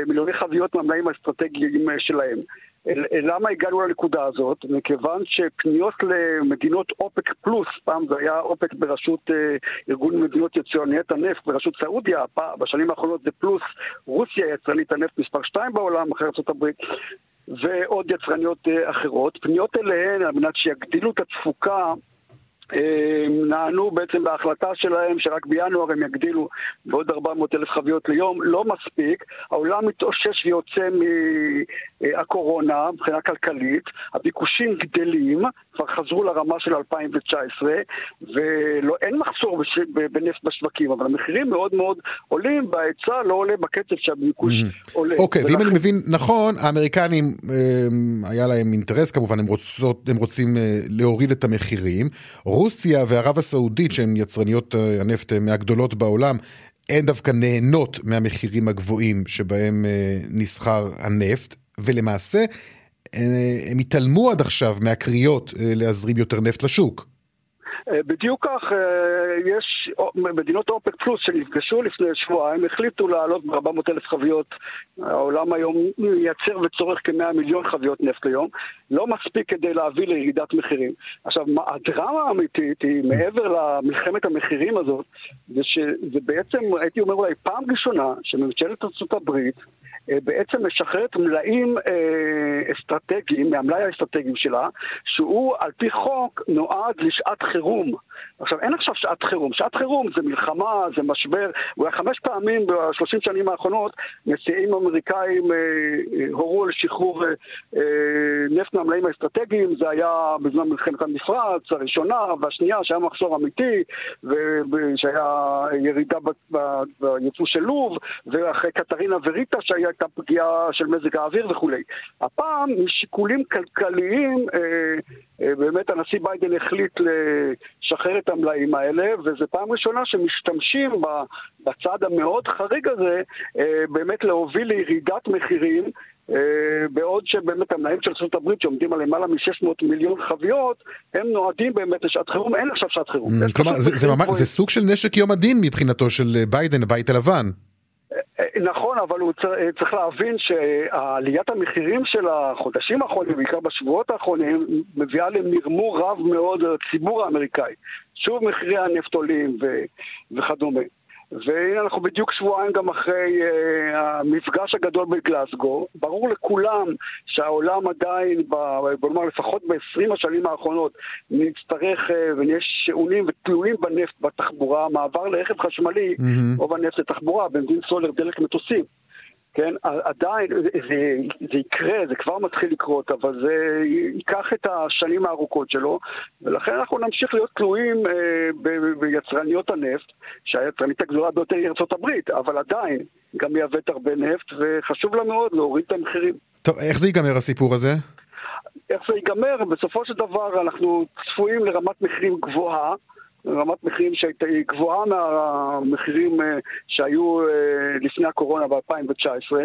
מיליוני חביות מהמלאים האסטרטגיים שלהם. למה הגענו לנקודה הזאת? מכיוון שפניות למדינות אופק פלוס, פעם זה היה אופק בראשות ארגון מדינות יצואניות הנפט בראשות סעודיה, בשנים האחרונות זה פלוס רוסיה, יצרנית הנפט מספר 2 בעולם אחרי ארצות הברית, ועוד יצרניות אחרות. פניות אליהן על מנת שיגדילו את התפוקה, נענו בעצם בהחלטה שלהם שרק בינואר הם יגדילו בעוד 400,000 חביות ליום. לא מספיק, העולם מתאושש ויוצא מהקורונה מבחינה כלכלית, הביקושים גדלים, כבר חזרו לרמה של 2019 ואין מחסור בנפט בשווקים, אבל המחירים מאוד מאוד עולים, וההיצע לא עולה בקצב שהביקוש עולה. אוקיי, ואם אני מבין נכון, האמריקנים היה להם אינטרס, כמובן הם רוצים להוריד את המחירים, רוסיה וערב הסעודית, שהן יצרניות הנפט מהגדולות בעולם, הן דווקא נהנות מהמחירים הגבוהים שבהם נסחר הנפט, ולמעשה הם התעלמו עד עכשיו מהקריאות להזרים יותר נפט לשוק. בדיוק כך, יש מדינות אופק פלוס שנפגשו לפני שבועיים, החליטו לעלות ב400,000 חביות. העולם היום מייצר וצורך כ100 מיליון חביות נפט ליום, לא מספיק כדי להביא לירידת מחירים. עכשיו, הדרמה האמיתית היא מעבר למלחמת המחירים הזאת, זה בעצם, הייתי אומר אולי פעם ראשונה, שממשלת ארצות הברית בעצם משחררת מלאים אסטרטגיים, מהמלאי האסטרטגיים שלה, שהוא על פי חוק נועד לשעת חירום. עכשיו, אין עכשיו שעת חירום. שעת חירום זה מלחמה, זה משבר. ו5 פעמים ב-30 שנים האחרונות נשיאים אמריקאים הורו על שחרור נפט מהמלאים האסטרטגיים. זה היה בזמן מלחמת המפרץ הראשונה והשנייה, שהיה מחסור אמיתי, שהיה ירידה ביצוא של לוב, ואחרי קטרינה וריטה שהיה את הפגיעה של מזג האוויר וכו'. הפעם, משיקולים כלכליים, באמת הנשיא ביידן החליט לשחרר את המלאים האלה, וזו פעם ראשונה שמשתמשים בצד המאוד חריג הזה, באמת להוביל לירידת מחירים, בעוד שבאמת המלאים של ארצות הברית שעומדים על למעלה מ-600 מיליון חביות, הם נועדים באמת לשעת חירום, אין עכשיו שעת חירום. כלומר, זה סוג של נשק יום הדין מבחינתו של ביידן, הבית הלבן. נכון, אבל הוא צריך להבין שעליית המחירים של החודשים האחרונים, בעיקר בשבועות האחרונים, מביאה למרמור רב מאוד לציבור האמריקאי. שוב מחירי הנפט עולים וכדומה. והנה אנחנו בדיוק שבועיים גם אחרי המפגש הגדול בגלסגו. ברור לכולם שהעולם עדיין, בלומר לפחות ב-20 השנים האחרונות, נצטרך ויש שעונים ותלויים בנפט בתחבורה, מעבר לרכב חשמלי או בנפט לתחבורה, בנזין סולר, דלק מטוסים. כן, עדיין זה יקרה, זה כבר מתחיל לקרות, אבל זה ייקח את השנים הארוכות שלו, ולכן אנחנו נמשיך להיות תלויים ביצרניות הנפט, שהיצרנית הגדולה ביותר היא ארצות הברית, אבל עדיין גם מייבאת הרבה נפט, וחשוב לה מאוד להוריד את המחירים. טוב, איך זה ייגמר הסיפור הזה? איך זה ייגמר? בסופו של דבר אנחנו צפויים לרמת מחירים גבוהה, רמת מחירים שהייתה גבוהה מהמחירים שהיו לפני הקורונה ב-2019,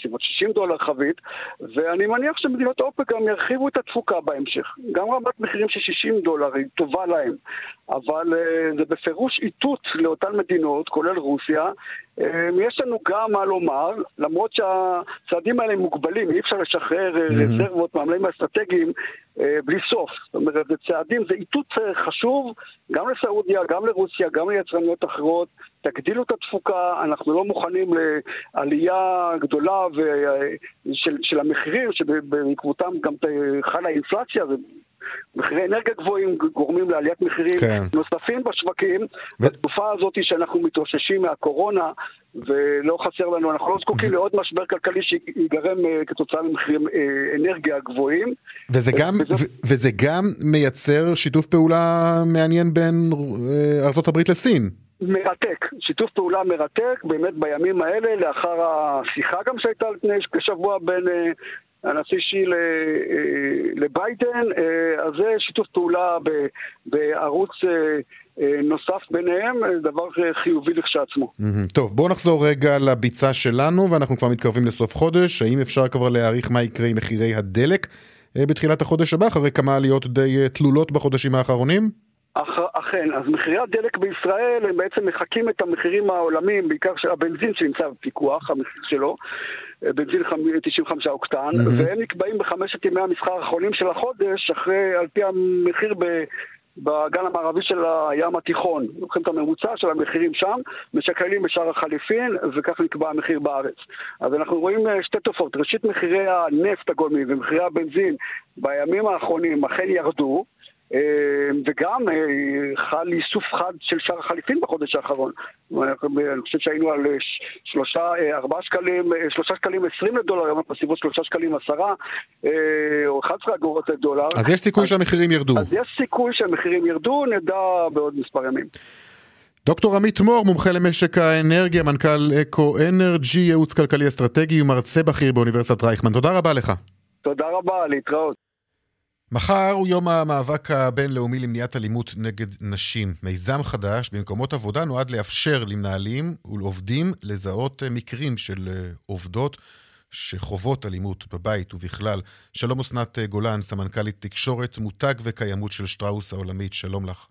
סביבות $60 חבית, ואני מניח שמדינות האופק גם ירחיבו את התפוקה בהמשך. גם רמת מחירים של $60 היא טובה להם, אבל זה בפירוש איתות לאותן מדינות, כולל רוסיה. יש לנו גם מה לומר, למרות שהצעדים האלה מוגבלים, אי אפשר לשחרר רזרבות מהמלאים האסטרטגיים בלי סוף. זאת אומרת, צעדים זה איתות חשוב, גם לסעודיה, גם לרוסיה, גם ליצרניות אחרות, תגדילו את התפוקה, אנחנו לא מוכנים לעלייה גדולה של המחירים, שבעקבותם גם חלה אינפלציה, מחירי אנרגיה גבוהים גורמים לעליית מחירים נוספים בשווקים. בתקופה הזאת שאנחנו מתרוששים מהקורונה, ולא חסר לנו, אנחנו לא זקוקים לעוד משבר כלכלי שיגרם כתוצאה ממחירים אנרגיה גבוהים. וזה גם מייצר שיתוף פעולה מעניין בין ארצות הברית לסין. מרתק, שיתוף פעולה מרתק באמת בימים האלה, לאחר השיחה גם שהייתה לפני כשבוע בין הנשיא שי לביידן, אז זה שיתוף פעולה בערוץ נוסף ביניהם, דבר חיובי לכשעצמו. טוב, בואו נחזור רגע לביצה שלנו, ואנחנו כבר מתקרבים לסוף חודש. האם אפשר כבר להעריך מה יקרה עם מחירי הדלק בתחילת החודש הבא, אחרי כמה עליות די תלולות בחודשים האחרונים? אכן, אז מחירי הדלק בישראל הם בעצם מחקים את המחירים העולמיים, בעיקר הבנזין שנמצא בפיקוח, המחיר שלו, בנזין 95 אוקטן, והם נקבעים ב5 ימי המסחר האחרונים של החודש, על פי המחיר בגן המערבי של הים התיכון. לוקחים את הממוצע של המחירים שם, משקלים בשער החליפין, וכך נקבע המחיר בארץ. אז אנחנו רואים שתי תופעות. ראשית, מחירי הנפט הגולמי ומחירי הבנזין בימים האחרונים אכן ירדו, וגם חל איסוף חד של שער החליפין בחודש האחרון. אני חושב שהיינו על 3.20 שקלים לדולר, היום בסביבות 3.10 או 11 אגורות לדולר. אז יש סיכוי שהמחירים ירדו. נדע בעוד מספר ימים. דוקטור עמית מור, מומחה למשק האנרגיה, מנכ"ל אקו אנרג'י, ייעוץ כלכלי אסטרטגי ומרצה בכיר באוניברסיטת רייכמן. תודה רבה לך. תודה רבה, להתראות. מחר הוא יום המאבק הבינלאומי למניעת אלימות נגד נשים. מיזם חדש במקומות עבודה נועד לאפשר למנהלים ולעובדים לזהות מקרים של עובדות שחובות אלימות בבית ובכלל. שלום אסנת גולן, סמנכ"לית תקשורת, מותג וקיימות של שטראוס העולמית. שלום לך.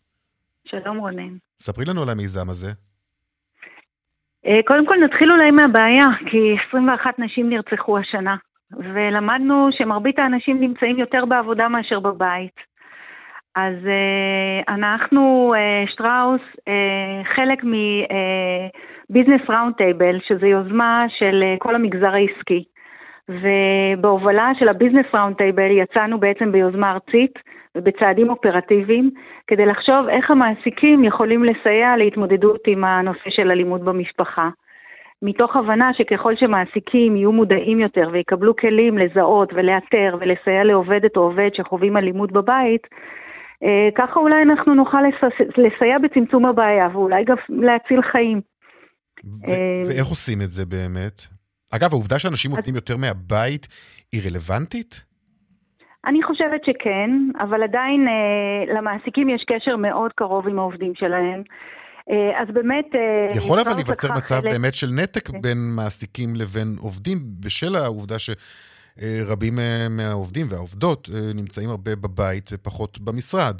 שלום רונן. ספרי לנו על המיזם הזה. קודם כל נתחיל אולי מהבעיה, כי 21 נשים נרצחו השנה. ולמדנו שמרבית האנשים נמצאים יותר בעבודה מאשר בבית. אז אנחנו, שטראוס, חלק מביזנס ראונד טייבל, שזו יוזמה של כל המגזר העסקי. ובהובלה של הביזנס ראונד טייבל יצאנו בעצם ביוזמה ארצית ובצעדים אופרטיביים, כדי לחשוב איך המעסיקים יכולים לסייע להתמודדות עם הנושא של אלימות במשפחה. מתוך הבנה שככל שמעסיקים יהיו מודעים יותר ויקבלו כלים לזהות ולאתר ולסייע לעובדת או עובד שחווים אלימות בבית, ככה אולי אנחנו נוכל לסייע בצמצום הבעיה ואולי גם להציל חיים. ואיך עושים את זה באמת? אגב, העובדה שאנשים עובדים יותר מהבית היא רלוונטית? אני חושבת שכן, אבל עדיין למעסיקים יש קשר מאוד קרוב עם העובדים שלהם. אז באמת... יכול אבל להיווצר מצב באמת של נתק בין מעסיקים לבין עובדים, בשל העובדה שרבים מהעובדים והעובדות נמצאים הרבה בבית ופחות במשרד.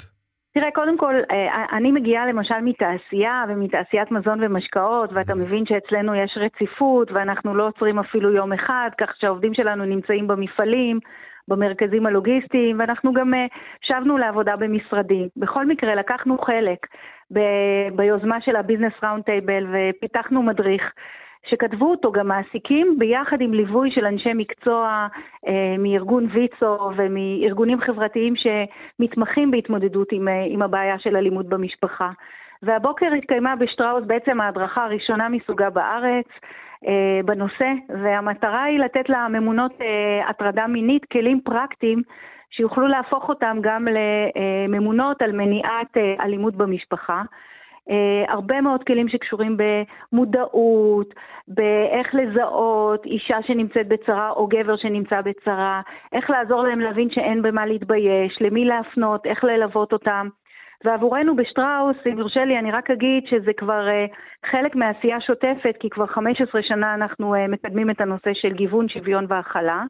תראה, קודם כל, אני מגיעה למשל מתעשייה ומתעשיית מזון ומשקאות, ואתה מבין שאצלנו יש רציפות, ואנחנו לא עוצרים אפילו יום אחד, כך שהעובדים שלנו נמצאים במפעלים, במרכזים הלוגיסטיים, ואנחנו גם שבנו לעבודה במשרדים. בכל מקרה, לקחנו חלק ביוזמה של הביזנס ראונד טייבל, ופיתחנו מדריך שכתבו אותו גם מעסיקים, ביחד עם ליווי של אנשי מקצוע מארגון ויצו ומארגונים חברתיים שמתמחים בהתמודדות עם הבעיה של אלימות במשפחה. והבוקר התקיימה בשטראוס בעצם ההדרכה הראשונה מסוגה בארץ בנושא, והמטרה היא לתת לממונות הטרדה מינית כלים פרקטיים שיוכלו להפוך אותם גם לממונות על מניעת אלימות במשפחה. הרבה מאוד כלים שקשורים במודעות, באיך לזהות אישה שנמצאת בצרה או גבר שנמצא בצרה, איך לעזור להם להבין שאין במה להתבייש, למי להפנות, איך ללוות אותם. ועבורנו בשטראוס, אם יורשה לי, אני רק אגיד שזה כבר חלק מהעשייה שוטפת, כי כבר 15 שנה אנחנו מקדמים את הנושא של גיוון, שוויון והכלה,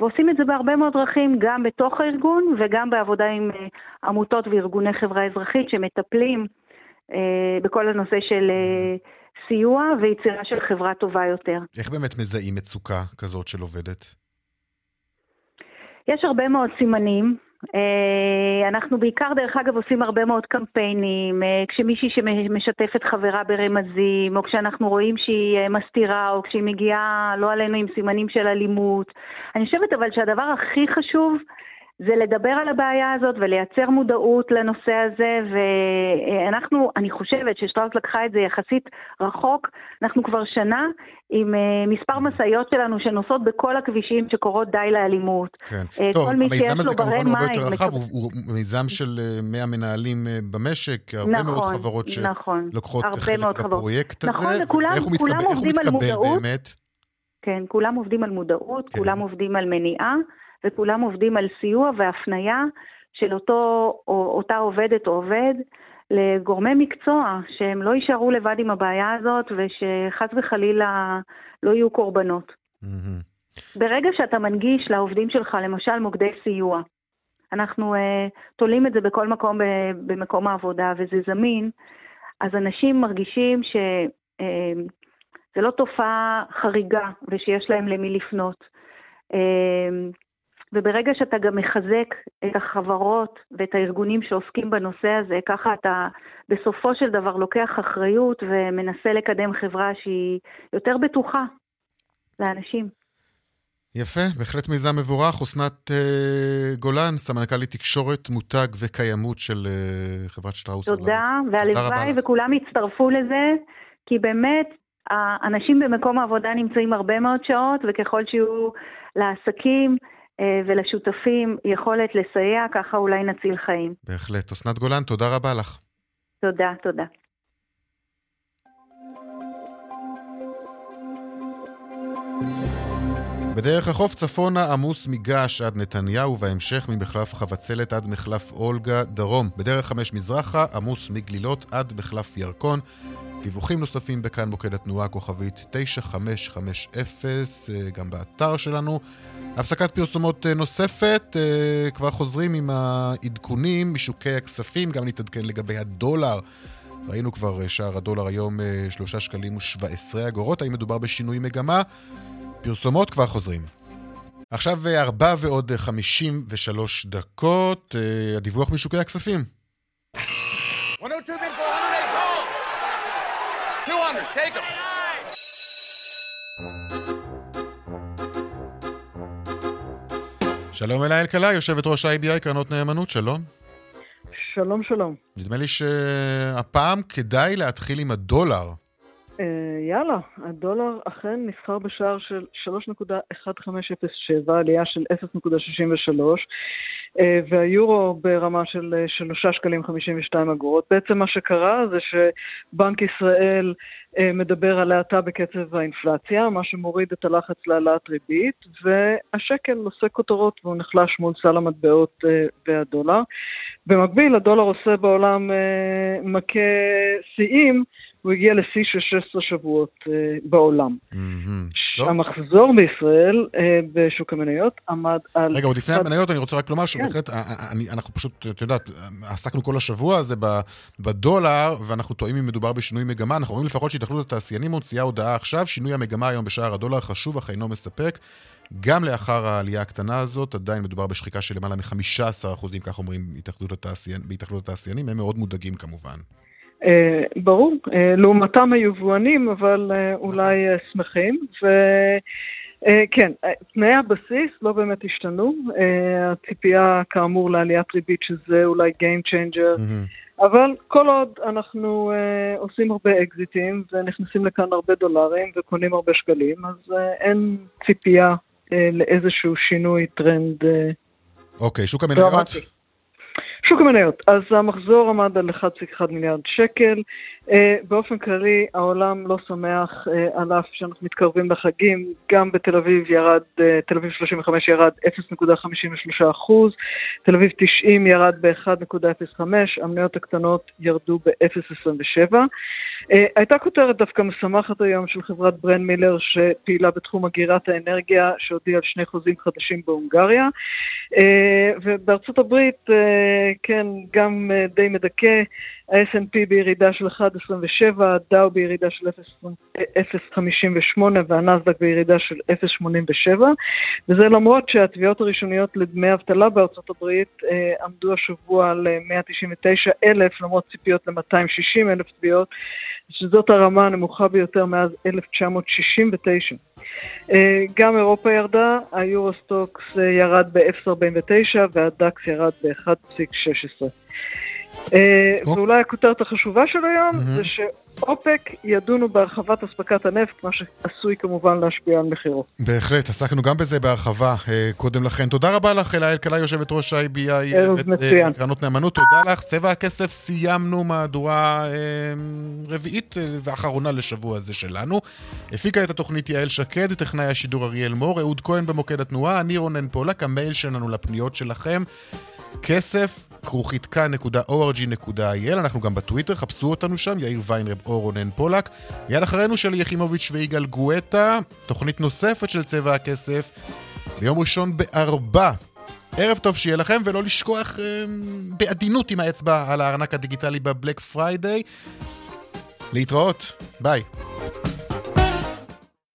ועושים את זה בהרבה מאוד דרכים, גם בתוך הארגון וגם בעבודה עם עמותות וארגוני חברה אזרחית שמטפלים בכל הנושא של סיוע ויצירה של חברה טובה יותר. איך באמת מזהים מצוקה כזאת של עובדת? יש הרבה מאוד סימנים. אנחנו בעיקר דרך אגב עושים הרבה מאוד קמפיינים, כשמישהי שמשתפת חברה ברמזים, או כשאנחנו רואים שהיא מסתירה, או כשהיא מגיעה לא עלינו עם סימנים של אלימות. אני חושבת אבל שהדבר הכי חשוב זה לדבר על הבעיה הזאת ולייצר מודעות לנושא הזה, ואנחנו, אני חושבת ששטראוס לקחה את זה יחסית רחוק. אנחנו כבר שנה עם מספר מסעיות שלנו שנוסעות בכל הכבישים שקורות די לאלימות. כן. טוב, המיזם הזה כמובן הוא הרבה יותר רחב, הוא מיזם של 100 מנהלים במשק, הרבה מאוד חברות שלוקחות חלק בפרויקט הזה, ואיך הוא מתקבל באמת? כן, כולם עובדים על מודעות, כולם עובדים על מניעה, וכולם עובדים על סיוע והפנייה של אותה עובדת או עובד לגורמי מקצוע, שהם לא יישארו לבד עם הבעיה הזאת, ושחס וחלילה לא יהיו קורבנות. ברגע שאתה מנגיש לעובדים שלך, למשל מוקדי סיוע, אנחנו תולים את זה בכל מקום, במקום העבודה, וזה זמין, אז אנשים מרגישים שזה לא תופעה חריגה, ושיש להם למי לפנות. וברגע שאתה גם מחזק את החברות ואת הארגונים שעוסקים בנושא הזה, ככה אתה בסופו של דבר לוקח אחריות ומנסה לקדם חברה שהיא יותר בטוחה לאנשים. יפה, בהחלט מיזם מבורך. אסנת גולן, סמנכ"לית תקשורת, מותג וקיימות של חברת שטראוס. תודה, והלוואי וכולם יצטרפו לזה, כי באמת האנשים במקום העבודה נמצאים הרבה מאוד שעות, וככל שיהיו לעסקים ולשותפים יכולת לסייע, ככה אולי נציל חיים. בהחלט. אסנת גולן, תודה רבה לך. תודה, תודה. בדרך החוף צפונה עמוס מגש עד נתניהו, וההמשך ממחלף חבצלת עד מחלף אולגה דרום. בדרך 5 מזרחה עמוס מגלילות עד מחלף ירקון. דיווחים נוספים בכאן מוקד התנועה כוכבית 9550, גם באתר שלנו. הפסקת פרסומות נוספת, כבר חוזרים עם העדכונים משוקי הכספים, גם נתעדכן לגבי הדולר. ראינו כבר שער הדולר היום 3.17 שקלים, האם מדובר בשינוי מגמה? פרסומות כבר חוזרים. עכשיו 4:53, הדיווח משוקי הכספים. 102 בין 400, 200, take them. שלום אליי אלקלעי, יושבת ראש IBI קרנות נאמנות, שלום. שלום, שלום. נדמה לי שהפעם כדאי להתחיל עם הדולר. יאללה, הדולר אכן נסחר בשער של 3.1507, עלייה של 0.63, והיורו ברמה של 3.52 שקלים. בעצם מה שקרה זה שבנק ישראל מדבר על האטה בקצב האינפלציה, מה שמוריד את הלחץ להעלאת ריבית, והשקל עושה כותרות והוא נחלש מול סל המטבעות והדולר. במקביל, הדולר עושה בעולם מכה שיאים, הוא הגיע לשיא של 16 שבועות בעולם. המחזור בישראל בשוק המניות עמד על... רגע, עוד לפני המניות אני רוצה רק לומר שבהחלט אנחנו פשוט, אתה יודעת, עסקנו כל השבוע הזה בדולר, ואנחנו טועים אם מדובר בשינוי מגמה. אנחנו רואים לפחות שהתאחדות התעשיינים מוציאה הודעה עכשיו, שינוי המגמה היום בשער הדולר חשוב אך אינו מספק. גם לאחר העלייה הקטנה הזאת, עדיין מדובר בשחיקה של למעלה מ-15%, כך אומרים בהתאחדות התעשיינים, הם מאוד מודאגים כמובן. ברור, לעומתם היבואנים, אבל אולי שמחים, וכן, תנאי הבסיס לא באמת השתנו, הציפייה כאמור לעליית ריבית שזה אולי Game Changer, אבל כל עוד אנחנו עושים הרבה אקזיטים ונכנסים לכאן הרבה דולרים וקונים הרבה שקלים, אז אין ציפייה לאיזשהו שינוי טרנד. אוקיי, שוק המניות? שוק המניות. אז המחזור עמד על 1.1 מיליארד שקל. באופן כללי העולם לא שמח על אף שאנחנו מתקרבים לחגים. גם בתל אביב ירד, תל אביב 35 ירד 0.53%, תל אביב 90 ירד ב-1.05, המניות הקטנות ירדו ב-0.27. הייתה כותרת דווקא משמחת היום של חברת ברן מילר שפעילה בתחום אגירת האנרגיה, שהודיעה על 2 חוזים חדשים בהונגריה. ובארצות הברית, כן, גם די מדכא, ה-S&P בירידה של 1.27, הדאו בירידה של 0.58 והנאסדק בירידה של 0.87, וזה למרות שהתביעות הראשוניות לדמי אבטלה בארצות הברית עמדו השבוע על 199,000, למרות ציפיות ל-260,000 תביעות, שזאת הרמה הנמוכה ביותר מאז 1969. גם אירופה ירדה, היורוסטוקס ירד ב-0.49 והדקס ירד ב-1.16. ואולי הכותרת החשובה של היום זה שאופק ידונו בהרחבת הספקת הנפט, מה שעשוי כמובן להשפיע על מחירו. בהחלט, עסקנו גם בזה בהרחבה קודם לכן. תודה רבה לך, אלה אלקלעי, יושבת ראש IBI קרנות נאמנות, תודה לך. צבע הכסף, סיימנו מהדורה רביעית ואחרונה לשבוע הזה שלנו. הפיקה את התוכנית יעל שקד, טכנאי השידור אריאל מור, אהוד כהן במוקד התנועה, אני רונן פולק. המייל שלנו לפניות שלכם, כסף@כאן.org.il. אנחנו גם בטוויטר, חפשו אותנו שם, יאיר ויינרב או רונן פולק. מיד אחרינו שלי יחימוביץ' ויגאל גואטה, תוכנית נוספת של צבע הכסף ביום ראשון 16:00. ערב טוב שיהיה לכם, ולא לשכוח בעדינות עם האצבע על הארנק הדיגיטלי בבלק פריידיי. להתראות, ביי.